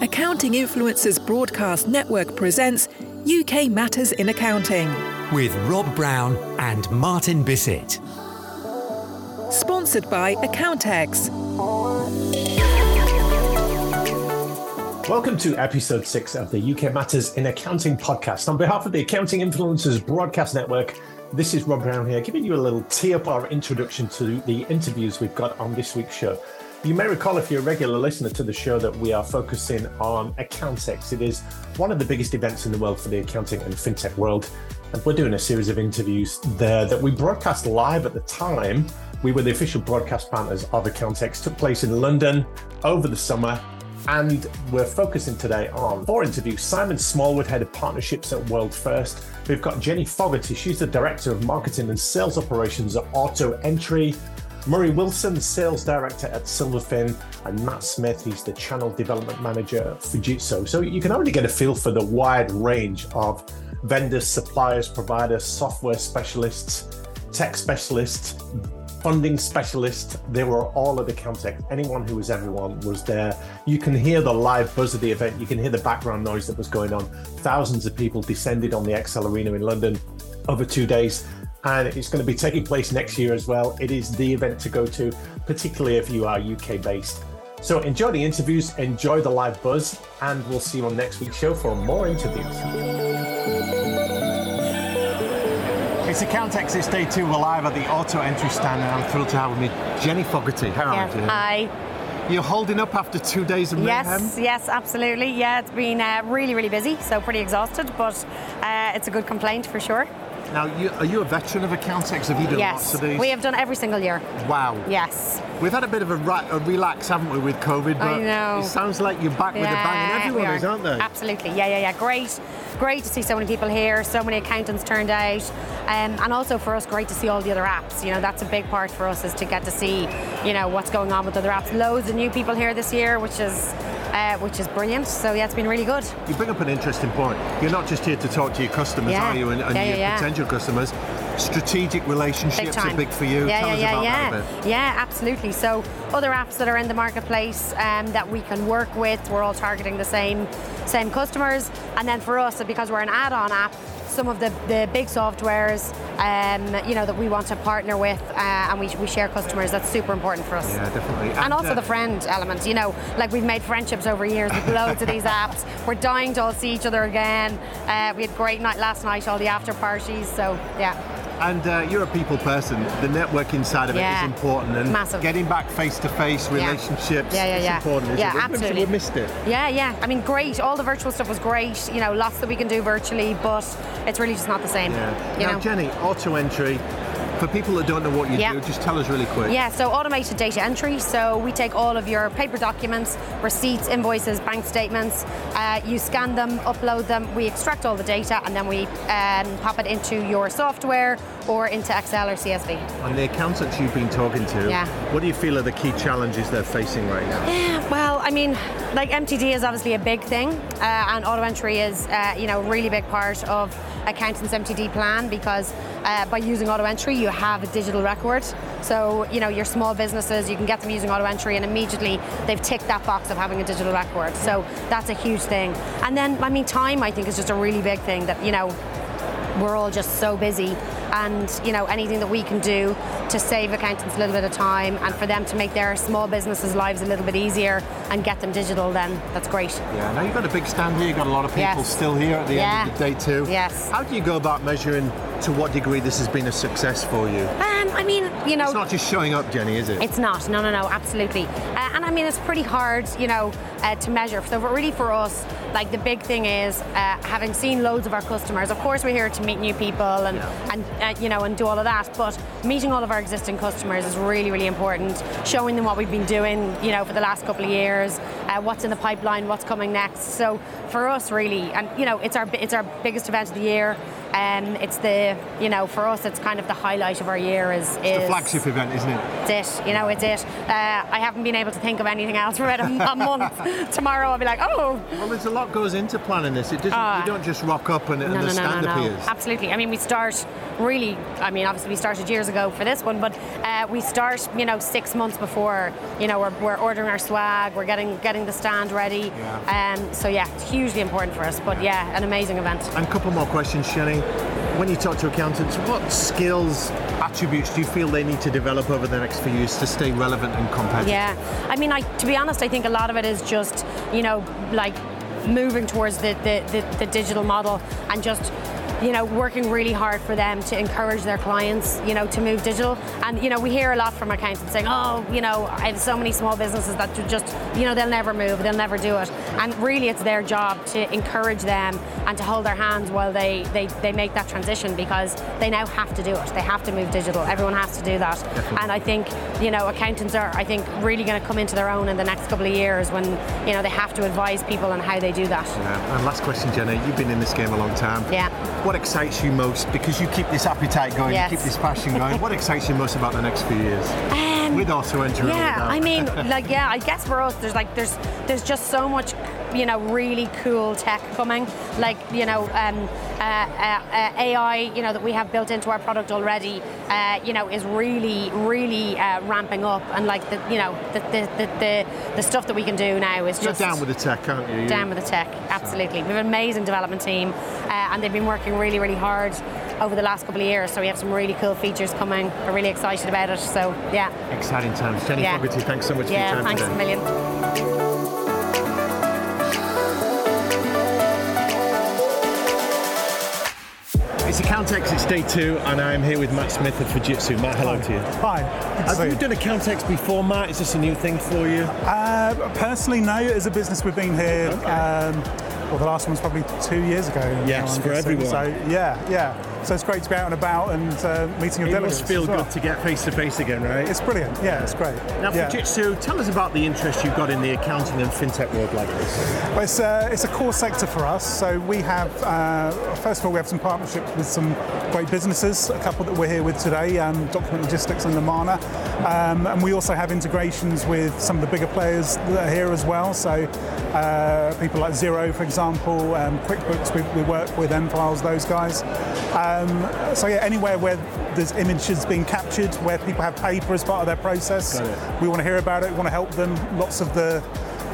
Accounting Influencers Broadcast Network presents UK Matters in Accounting with Rob Brown and Martin Bissett. Sponsored by Accountex. Welcome to episode 6 of the UK Matters in Accounting podcast. On behalf of the Accounting Influencers Broadcast Network, this is Rob Brown here, giving you a little TFR introduction to the interviews we've got on this week's show. You may recall, if you're a regular listener to the show, that we are focusing on Accountex. It is one of the biggest events in the world for the accounting and fintech world, and we're doing a series of interviews there that we broadcast live at the time. We were the official broadcast partners of Accountex. Took place in London over the summer. And we're focusing today on 4 interviews. Simon Smallwood, Head of Partnerships at WorldFirst. We've got Jenny Fogarty. She's the Director of Marketing and Sales Operations at AutoEntry. Murray Wilson, the Sales Director at Silverfin. And Matt Smith, he's the Channel Development Manager at Fujitsu. So you can already get a feel for the wide range of vendors, suppliers, providers, software specialists, tech specialists, funding specialist. They were all at the Accountex. Anyone who was everyone was there. You can hear the live buzz of the event. You can hear the background noise that was going on. Thousands of people descended on the ExCeL Arena in London over 2 days. And it's going to be taking place next year as well. It is the event to go to, particularly if you are UK based. So enjoy the interviews, enjoy the live buzz, and we'll see you on next week's show for more interviews. It's Accountex, it's day 2. We're live at the AutoEntry stand, and I'm thrilled to have with me Jenny Fogarty. How are you? Hi. You're holding up after 2 days of mayhem? Yes, absolutely. Yeah, it's been really busy, so pretty exhausted, but it's a good complaint for sure. Now, are you a veteran of Accountex? Have you done lots of these? Yes, we have done every single year. Wow. Yes. We've had a bit of a relax, haven't we, with COVID? But I know. It sounds like you're back with a bang, and everyone is, aren't they? Absolutely. Yeah. Great to see so many people here, so many accountants turned out, and also for us, great to see all the other apps. You know, that's a big part for us, is to get to see, you know, what's going on with other apps. Loads of new people here this year, which is brilliant. So yeah, it's been really good. You bring up an interesting point. You're not just here to talk to your customers, are you, and your potential customers. Strategic relationships are big for you. Tell us about that a bit. Yeah, absolutely. So other apps that are in the marketplace that we can work with, we're all targeting the same customers. And then for us, because we're an add-on app, some of the big softwares that we want to partner with and we share customers. That's super important for us. Yeah, definitely. And also the friend element, you know, like we've made friendships over years with loads of these apps. We're dying to all see each other again. We had a great night last night, all the after parties, so yeah. And you're a people person. The networking side of it is important, and massive. Getting back face-to-face relationships is important, isn't it? Yeah, absolutely. We missed it. Yeah. I mean, great. All the virtual stuff was great. You know, lots that we can do virtually, but it's really just not the same. Yeah. Now, Jenny, AutoEntry. For people that don't know what you do, just tell us really quick. Yeah, so automated data entry. So we take all of your paper documents, receipts, invoices, bank statements. You scan them, upload them. We extract all the data, and then we pop it into your software or into Excel or CSV. And the accountants you've been talking to, what do you feel are the key challenges they're facing right now? Yeah, well, I mean, like MTD is obviously a big thing, and AutoEntry is, a really big part of accountants' MTD plan, because by using AutoEntry, you have a digital record. So, you know, your small businesses, you can get them using AutoEntry, and immediately they've ticked that box of having a digital record. So that's a huge thing. And then, I mean, time, I think, is just a really big thing that, you know, we're all just so busy, and you know, anything that we can do to save accountants a little bit of time and for them to make their small businesses' lives a little bit easier and get them digital, then that's great. Yeah, now you've got a big stand here, you've got a lot of people still here at the end of the day too. Yes. How do you go about measuring to what degree this has been a success for you? I mean, you know... It's not just showing up, Jenny, is it? It's not. No, no, no, absolutely. And I mean, it's pretty hard, you know, to measure. So really for us, like the big thing is having seen loads of our customers. Of course, we're here to meet new people and, you know, and do all of that. But meeting all of our existing customers is really, really important. Showing them what we've been doing, you know, for the last couple of years, what's in the pipeline, what's coming next. So for us, really, and you know, it's our biggest event of the year. It's the, you know, for us, it's kind of the highlight of our year is the flagship event, isn't it? It's it, you know, it's it. I haven't been able to think of anything else for about a month. Tomorrow I'll be like, oh. Well, there's a lot goes into planning this. It doesn't, you don't just rock up and the stand appears. Absolutely. I mean, we start really, I mean, obviously we started years ago for this one, but we start, you know, 6 months before, you know, we're ordering our swag, we're getting the stand ready. Yeah. So yeah, it's hugely important for us, but yeah, an amazing event. And a couple more questions, Jenny. When you talk to accountants, what skills, attributes do you feel they need to develop over the next few years to stay relevant and competitive? Yeah, I mean, to be honest, I think a lot of it is just, you know, like moving towards the digital model and just, you know, working really hard for them to encourage their clients, you know, to move digital. And, you know, we hear a lot from accountants saying, oh, you know, I have so many small businesses that just, you know, they'll never move, they'll never do it. And really it's their job to encourage them and to hold their hands while they make that transition, because they now have to do it. They have to move digital. Everyone has to do that. Definitely. And I think, you know, accountants are, I think, really going to come into their own in the next couple of years when, you know, they have to advise people on how they do that. Yeah. And last question, Jenny, you've been in this game a long time. Yeah. What excites you most? Because you keep this appetite going, yes. You keep this passion going. What excites you most about the next few years? With AutoEntry? Yeah, I mean, like, yeah, I guess for us, there's just so much, you know, really cool tech coming. Like, you know, AI, you know, that we have built into our product already, you know, is really, really ramping up. And like, you know, the stuff that we can do now is just... You're down with the tech, aren't you? Down with the tech, absolutely. We have an amazing development team, and they've been working really, really hard over the last couple of years, so we have some really cool features coming. We're really excited about it, so yeah. Exciting times. Jenny Fogarty, thanks so much for your time today. Yeah, thanks a million. It's Accountex, it's day two, and I'm here with Matt Smith of Fujitsu. Matt, hello to you. Hi. Have you done Accountex before, Matt? Is this a new thing for you? Personally, no. As a business, we've been here, well, the last one's probably 2 years ago. Yes, for everyone. So, yeah. So it's great to be out and about and meeting your delegates. It must feel good to get face-to-face again, right? It's brilliant. Yeah, it's great. Now, Fujitsu, tell us about the interest you've got in the accounting and fintech world like this. Well, it's a core sector for us. So we have, first of all, we have some partnerships with some great businesses, a couple that we're here with today, Document Logistics and Lamana. And we also have integrations with some of the bigger players that are here as well. So people like Xero, for example, QuickBooks, we work with M-Files, those guys. So yeah, anywhere where there's images being captured, where people have paper as part of their process, we want to hear about it, we want to help them. It's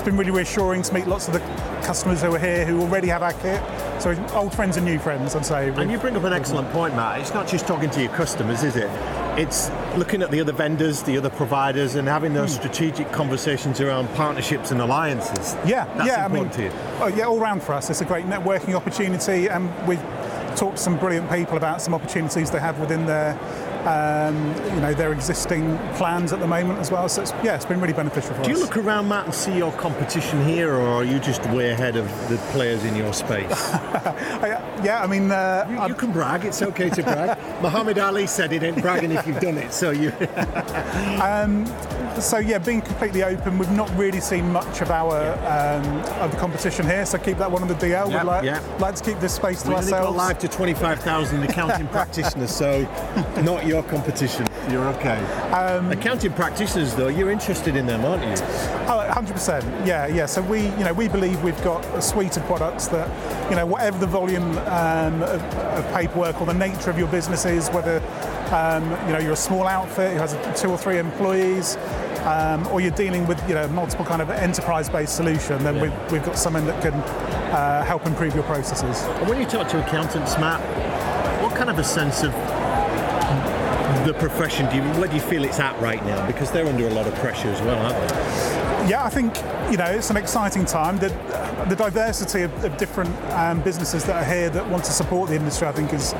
been really reassuring to meet lots of the customers who are here who already have our kit. So old friends and new friends, I'd say. And you bring up an excellent point, Matt. It's not just talking to your customers, is it? It's looking at the other vendors, the other providers, and having those strategic conversations around partnerships and alliances. Yeah, that's important to you. Oh, yeah, all round for us. It's a great networking opportunity, and we've talked to some brilliant people about some opportunities they have within their you know, their existing plans at the moment as well. So it's, yeah, it's been really beneficial for us. Do you look around, Matt, and see your competition here, or are you just way ahead of the players in your space? Yeah, I mean... you can brag, it's okay to brag. Muhammad Ali said it ain't bragging if you've done it, so you... So yeah, being completely open, we've not really seen much of our of the competition here, so keep that one on the DL. We'd like to keep this space to ourselves. We've got live to 25,000 accounting practitioners, so not your competition. You're okay. Accounting practitioners, though, you're interested in them, aren't you? Oh, 100%. Yeah. So we believe we've got a suite of products that, you know, whatever the volume of paperwork or the nature of your business is, whether you know, you're a small outfit who has 2 or 3 employees, or you're dealing with, you know, multiple kind of enterprise-based solution, then we've got something that can help improve your processes. And when you talk to accountants, Matt, what kind of a sense of the profession, where do you feel it's at right now? Because they're under a lot of pressure as well, aren't they? Yeah, I think, you know, it's an exciting time. The diversity of different businesses that are here that want to support the industry, I think, is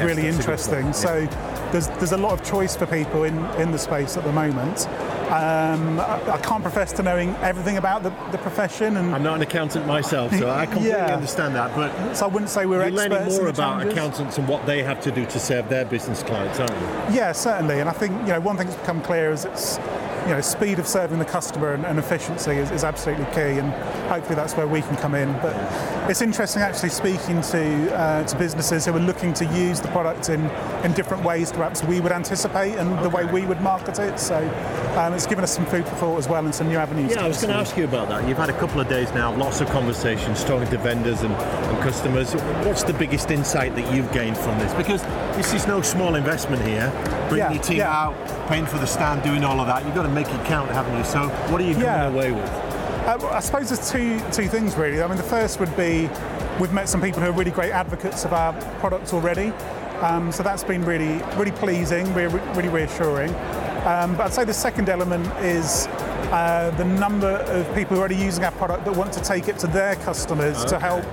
really interesting. Yeah. So there's a lot of choice for people in the space at the moment. I can't profess to knowing everything about the profession. And I'm not an accountant myself, so I completely understand that. But so I wouldn't say we're experts. You're learning more about accountants and what they have to do to serve their business clients, aren't you? Yeah, certainly. And I think, you know, one thing that's become clear is speed of serving the customer and efficiency is absolutely key, and hopefully that's where we can come in. But it's interesting actually speaking to businesses who are looking to use the product in different ways perhaps we would anticipate and the way we would market it. So it's given us some food for thought as well and some new avenues. Yeah, I was going to ask you about that. You've had a couple of days now, lots of conversations, talking to vendors and customers. What's the biggest insight that you've gained from this? Because this is no small investment here, bringing your team out, paying for the stand, doing all of that. You've got to make it count, haven't you? So what are you coming away with? I suppose there's two things really. I mean, the first would be we've met some people who are really great advocates of our products already. So that's been really, really pleasing, really reassuring. But I'd say the second element is the number of people who are already using our product that want to take it to their customers to help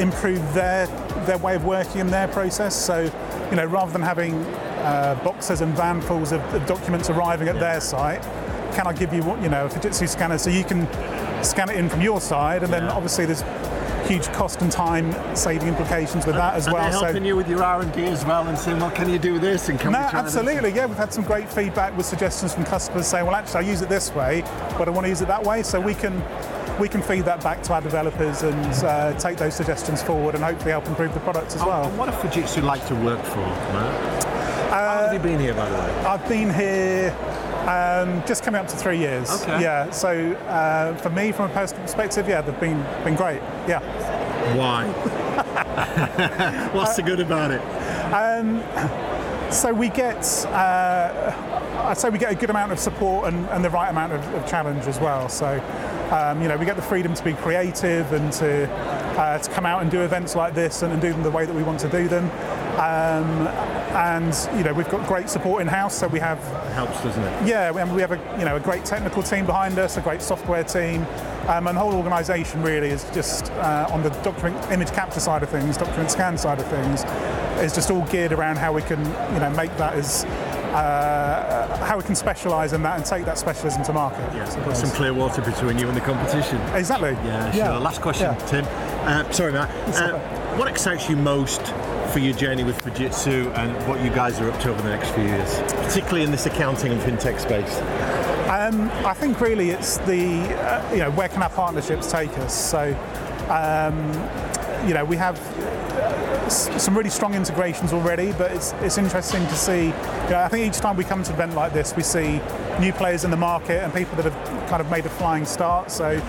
improve their way of working and their process. So, you know, rather than having boxes and vanfuls of documents arriving at their site, can I give you a Fujitsu scanner so you can scan it in from your side? And then obviously there's huge cost and time saving implications with that as well. And they're helping you with your R&D as well and saying, well, can you do this? And absolutely, yeah. We've had some great feedback with suggestions from customers saying, well, actually, I use it this way, but I want to use it that way. So we can feed that back to our developers and take those suggestions forward and hopefully help improve the product as well. And what does Fujitsu like to work for, Matt? How long have you been here, by the way? I've been here just coming up to 3 years. Okay. Yeah, so for me, from a personal perspective, they've been great, Why? What's so good about it? So we get, I'd say we get a good amount of support and the right amount of challenge as well. So, we get the freedom to be creative and to come out and do events like this and do them the way that we want to do them. And we've got great support in-house, so we have... It helps, doesn't it? Yeah, we have a great technical team behind us, a great software team, and the whole organisation really is just on the document image capture side of things, document scan side of things, is just all geared around how we can, make that as... how we can specialise in that and take that specialism to market. Yes, put some clear water between you and the competition. Exactly. Yeah, sure. Yeah. Last question, Tim. Sorry, Matt. What excites you most for your journey with Fujitsu and what you guys are up to over the next few years, particularly in this accounting and fintech space? I think really it's the, where can our partnerships take us? So, we have some really strong integrations already, but it's interesting to see. I think each time we come to an event like this, we see new players in the market and people that have kind of made a flying start. So,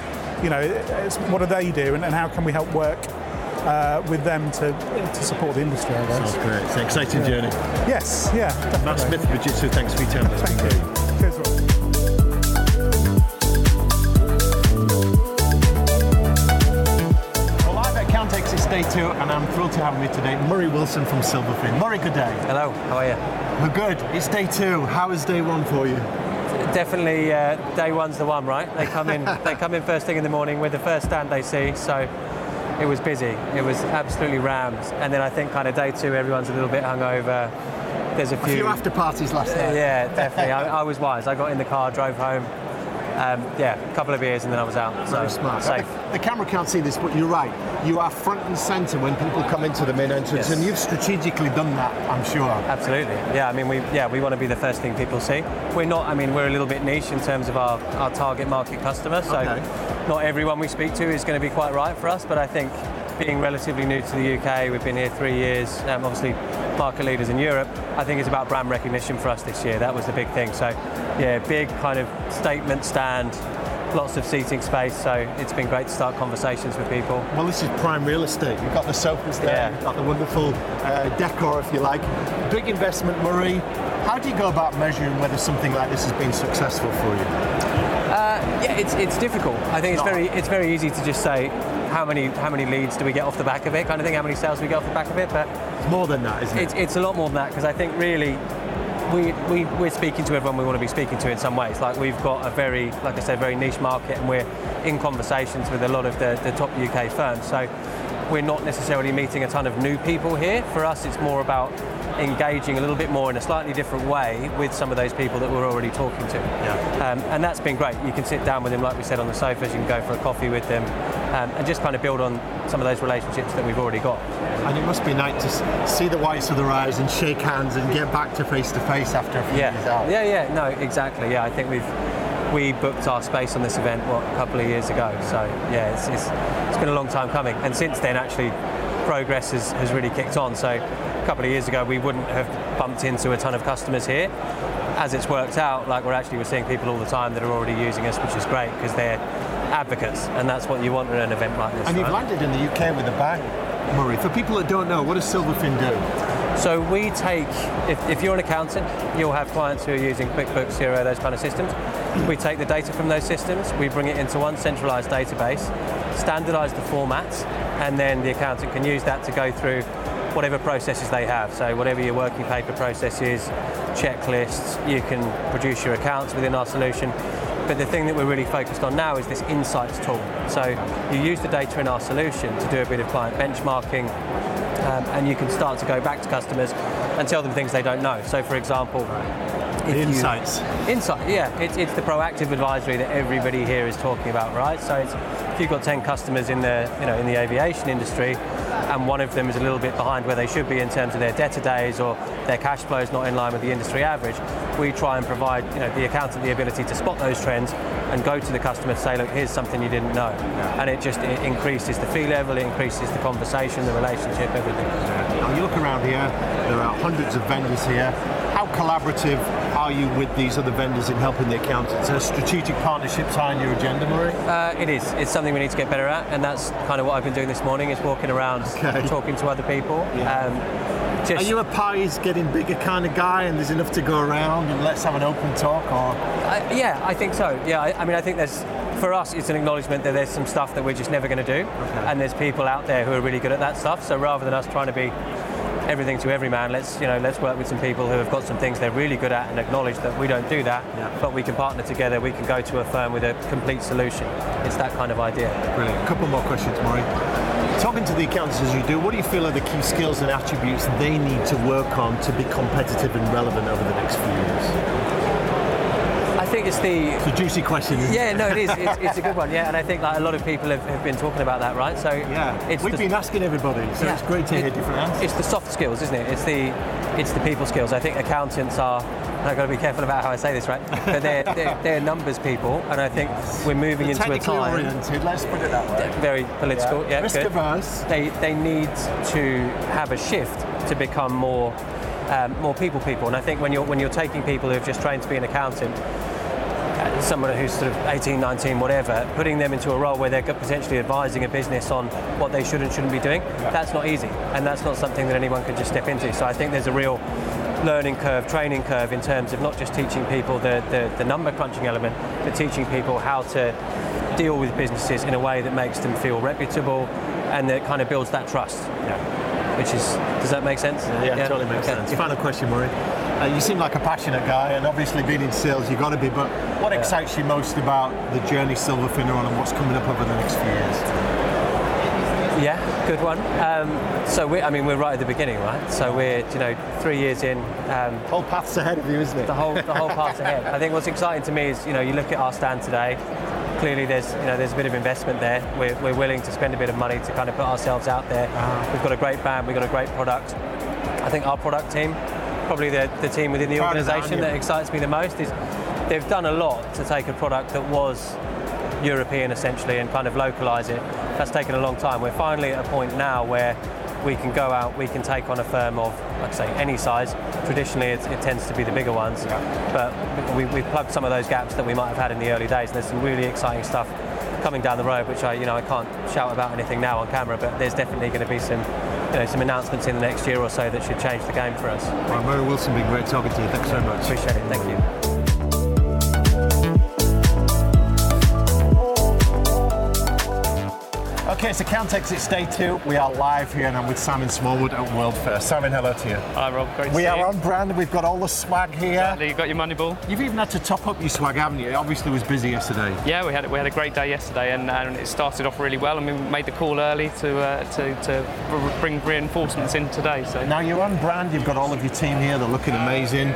it's what do they do and how can we help work with them to support the industry, I guess. Sounds great. It's an exciting journey. Yes, definitely. Matt Smith, Fujitsu, thanks for your time. That's been great. Cheers, Rob. Day two, and I'm thrilled to have with me today Murray Wilson from Silverfin. Murray, good day. Hello, how are you? We're good. It's day two. How is day one for you? Definitely, day one's the one, right? They come in. They come in first thing in the morning with the first stand they see. So it was busy. It was absolutely rammed. And then I think kind of day two, everyone's a little bit hungover. There's a few after parties last night. Yeah, definitely. I was wise. I got in the car, drove home. A couple of beers and then I was out. So very smart. Safe. The camera can't see this, but you're right. You are front and centre when people come into the main entrance, and you've strategically done that, I'm sure. Absolutely. Yeah. I mean, we want to be the first thing people see. We're a little bit niche in terms of our target market customer. So not everyone we speak to is going to be quite right for us. But I think being relatively new to the UK, we've been here 3 years. Obviously, market leaders in Europe. I think it's about brand recognition for us this year. That was the big thing. So, big kind of statement stand, lots of seating space. So it's been great to start conversations with people. Well, this is prime real estate. You've got the sofas there. Yeah. You've got the wonderful decor, if you like. Big investment, Marie. How do you go about measuring whether something like this has been successful for you? It's difficult. I think it's very easy to just say how many leads do we get off the back of it, kind of thing. How many sales we get off the back of it, but. More than that, isn't it? It's a lot more than that, because I think really we're speaking to everyone we want to be speaking to in some ways. Like, we've got a very, like I said, very niche market, and we're in conversations with a lot of the top UK firms. So we're not necessarily meeting a ton of new people here. For us, it's more about engaging a little bit more in a slightly different way with some of those people that we're already talking to. Yeah. And that's been great. You can sit down with them, like we said, on the sofas, you can go for a coffee with them, and just kind of build on some of those relationships that we've already got. And it must be nice to see the whites of their eyes and shake hands and get back to face-to-face after a few years out. Yeah, no, exactly. Yeah, I think we booked our space on this event, a couple of years ago. So, yeah, it's been a long time coming. And since then, actually, progress has really kicked on. So, a couple of years ago, we wouldn't have bumped into a ton of customers here. As it's worked out, like, we're seeing people all the time that are already using us, which is great, because they're advocates, and that's what you want at an event like this. And you've landed in the UK with a bang, Murray. For people that don't know, what does Silverfin do? So we take, if you're an accountant, you'll have clients who are using QuickBooks, Xero, those kind of systems. We take the data from those systems, we bring it into one centralized database, standardize the formats, and then the accountant can use that to go through whatever processes they have. So whatever your working paper process is, checklists, you can produce your accounts within our solution. But the thing that we're really focused on now is this insights tool. So you use the data in our solution to do a bit of client benchmarking, and you can start to go back to customers and tell them things they don't know. So, for example, insights. Yeah, it's the proactive advisory that everybody here is talking about, right? So, if you've got 10 customers in the aviation industry, and one of them is a little bit behind where they should be in terms of their debtor days or their cash flow is not in line with the industry average, we try and provide the accountant the ability to spot those trends and go to the customer and say, look, here's something you didn't know. And it increases the fee level, it increases the conversation, the relationship, everything. Now you look around here, there are hundreds of vendors here. How collaborative are you with these other vendors in helping the accountants? Are strategic partnerships high on your agenda, Murray? It is. It's something we need to get better at, and that's kind of what I've been doing this morning, is walking around, talking to other people. Yeah. Are you a pie's getting bigger kind of guy, and there's enough to go around, and let's have an open talk? Or yeah, I think so. Yeah, I think there's, for us, it's an acknowledgement that there's some stuff that we're just never going to do, and there's people out there who are really good at that stuff. So rather than us trying to be everything to every man, let's work with some people who have got some things they're really good at and acknowledge that we don't do that, but we can partner together, we can go to a firm with a complete solution. It's that kind of idea. Brilliant. A couple more questions, Murray. Talking to the accountants as you do, what do you feel are the key skills and attributes they need to work on to be competitive and relevant over the next few years? I think it's the... It's a juicy question, isn't it? Yeah, no, it is. It's a good one, yeah. And I think, like, a lot of people have been talking about that, right? So yeah, we've been asking everybody, so it's great to hear different answers. It's the soft skills, isn't it? It's the people skills. I think accountants are... I've got to be careful about how I say this, right? But they're numbers people, and I think we're moving into a time... oriented, let's put it that way. Very political, yeah. Risk averse. They need to have a shift to become more people, and I think when you're taking people who have just trained to be an accountant, someone who's sort of 18, 19, whatever, putting them into a role where they're potentially advising a business on what they should and shouldn't be doing, that's not easy, and that's not something that anyone can just step into. So I think there's a real learning curve, training curve, in terms of not just teaching people the number crunching element, but teaching people how to deal with businesses in a way that makes them feel reputable and that kind of builds that trust. Yeah. Which is, does that make sense? Yeah, totally makes sense. Final question, Murray. You seem like a passionate guy, and obviously being in sales, you've got to be, but what excites you most about the journey Silverfin are on and what's coming up over the next few years? Yeah, good one. So we're right at the beginning, right? So we're 3 years in. Whole path's ahead of you, isn't it? The whole path's ahead. I think what's exciting to me is you look at our stand today. Clearly, there's a bit of investment there. We're willing to spend a bit of money to kind of put ourselves out there. We've got a great brand. We've got a great product. I think our product team, probably the team within the organisation that excites me the most, is they've done a lot to take a product that was European essentially and kind of localise it. That's taken a long time. We're finally at a point now where we can go out, we can take on a firm of, like I say, any size. Traditionally, it tends to be the bigger ones, but we've plugged some of those gaps that we might have had in the early days. There's some really exciting stuff coming down the road, which I can't shout about anything now on camera, but there's definitely going to be some announcements in the next year or so that should change the game for us. Well, Murray Wilson, been great talking to you. Thanks so much. Appreciate it. Thank you. Okay, so Account Exits Day 2. We are live here and I'm with Simon Smallwood at WorldFirst. Simon, hello to you. Hi Rob, great to see you. We are on brand, we've got all the swag here. Exactly, you've got your money ball. You've even had to top up your swag, haven't you? It obviously was busy yesterday. Yeah, we had a great day yesterday and it started off really well. I mean, we made the call early to bring reinforcements in today. So. Now you're on brand, you've got all of your team here, they're looking amazing.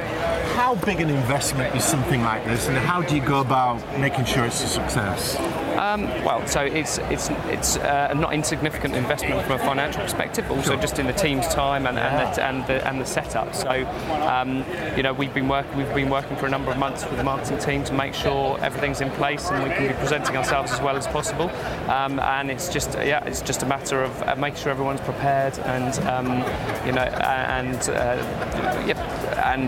How big an investment is something like this and how do you go about making sure it's a success? Well, so it's not insignificant investment from a financial perspective, but also just in the team's time and the setup. So, we've been working for a number of months with the marketing team to make sure everything's in place and we can be presenting ourselves as well as possible. And it's just a matter of making sure everyone's prepared, and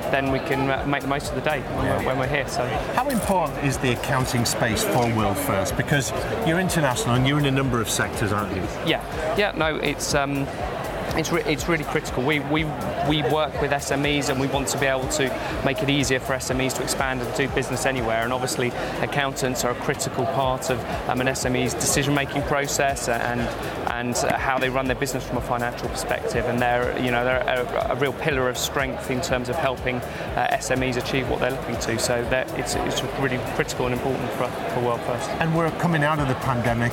then we can make the most of the day when we're here. So, how important is the accounting space for WorldFirst? Because you're international and you're in a number of sectors, aren't you? It's really critical. We work with SMEs and we want to be able to make it easier for SMEs to expand and do business anywhere, and obviously accountants are a critical part of an SME's decision making process and how they run their business from a financial perspective, and they're a real pillar of strength in terms of helping SMEs achieve what they're looking to, so that it's really critical and important for WorldFirst. And we're coming out of the pandemic.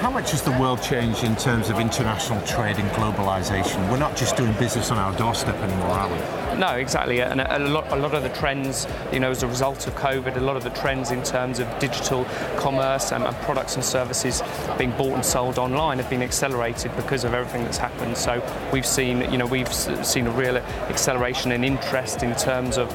How much has the world changed in terms of international trade and globalisation? We're not just doing business on our doorstep anymore, are we? No, exactly. And a lot of the trends, as a result of COVID, a lot of the trends in terms of digital commerce and products and services being bought and sold online have been accelerated because of everything that's happened. So we've seen a real acceleration in interest in terms of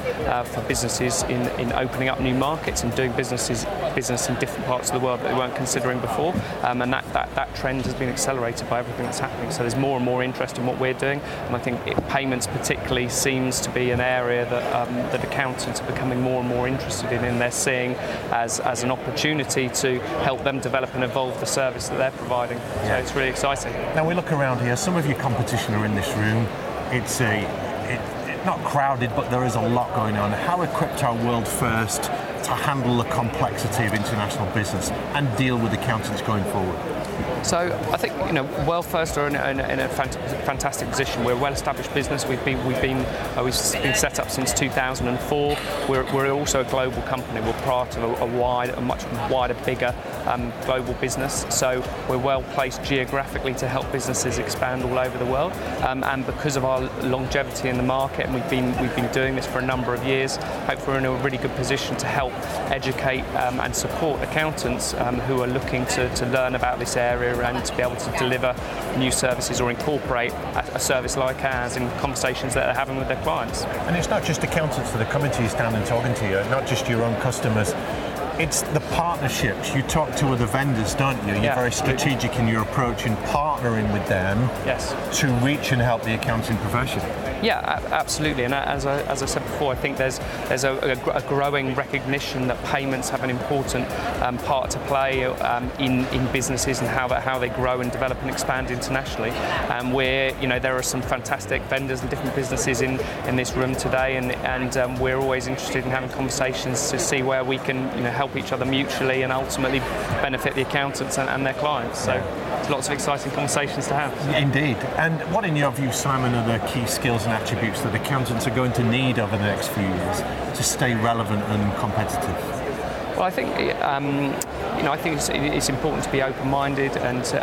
for businesses in opening up new markets and doing business in different parts of the world that they weren't considering before. And that trend has been accelerated by everything that's happening. So there's more and more interest in what we're doing, and I think payments particularly seems to be an area that accountants are becoming more and more interested in, and they're seeing as an opportunity to help them develop and evolve the service that they're providing. Yeah. So it's really exciting. Now we look around here, some of your competition are in this room. It's not crowded, but there is a lot going on. How equipped are WorldFirst to handle the complexity of international business and deal with accountants going forward? So I think WorldFirst are in a fantastic position. We're a well-established business. We've been set up since 2004. We're also a global company. We're part of a much wider, bigger global business. So we're well placed geographically to help businesses expand all over the world. And because of our longevity in the market, and we've been doing this for a number of years, hopefully we're in a really good position to help educate and support accountants who are looking to learn about this area and to be able to deliver new services or incorporate a service like ours in conversations that they're having with their clients. And it's not just accountants that are coming to you, stand and talking to you, not just your own customers. It's the partnerships. You talk to other vendors, don't you? You're very strategic in your approach in partnering with them to reach and help the accounting profession. Yeah, absolutely. And as I said before, I think there's a growing recognition that payments have an important part to play in businesses and how they grow and develop and expand internationally. And there are some fantastic vendors and different businesses in this room today, and we're always interested in having conversations to see where we can help each other mutually and ultimately benefit the accountants and their clients. So it's lots of exciting conversations to have. Indeed. And what, in your view, Simon, are the key skills and attributes that accountants are going to need over the next few years to stay relevant and competitive? Well, I think it's important to be open-minded and to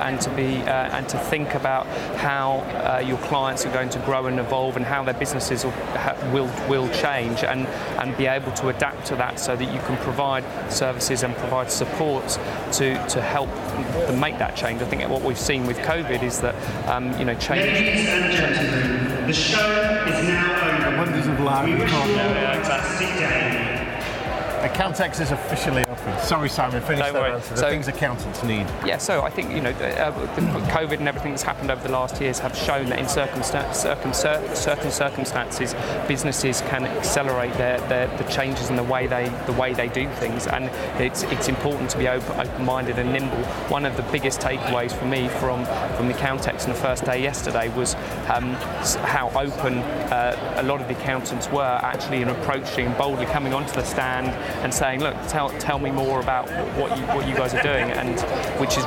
think about how your clients are going to grow and evolve and how their businesses will change and be able to adapt to that, so that you can provide services and provide support to help them make that change. I think what we've seen with COVID is that change. Ladies and gentlemen, the show is now over. Wonders of life. We wish you all a fantastic day. Accountex is officially open. Sorry, Simon, finish that answer. The things accountants need. Yeah, so I think the COVID and everything that's happened over the last years have shown that in certain circumstances, businesses can accelerate the changes in the way they do things, and it's important to be open-minded and nimble. One of the biggest takeaways for me from the Accountex on the first day yesterday was how open a lot of the accountants were actually in approaching boldly, coming onto the stand and saying, look, tell me more about what you guys are doing, and which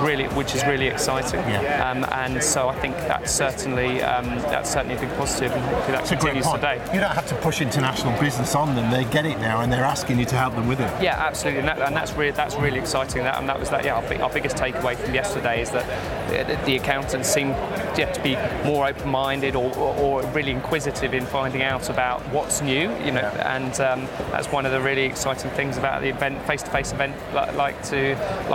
is really exciting. Yeah. And so I think that's certainly a big positive, and hopefully that continues today. You don't have to push international business on them; they get it now, and they're asking you to help them with it. Yeah, absolutely, and that's really exciting. Our biggest takeaway from yesterday is that the accountants seem to be more open-minded or really inquisitive in finding out about what's new, and that's one of the really exciting things about the event, face-to-face event like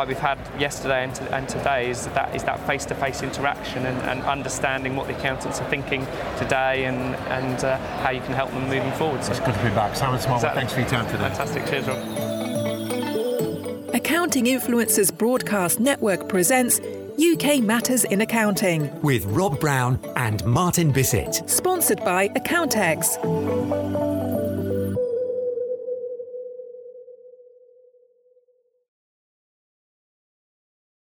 we've had yesterday and today, is that face-to-face interaction and understanding what the accountants are thinking today and how you can help them moving forward. So it's good to be back. Simon Smallwood, thanks for your time today. Fantastic. Cheers, Rob. Accounting Influencers Broadcast Network presents UK Matters in Accounting with Rob Brown and Martin Bissett. Sponsored by Accountex.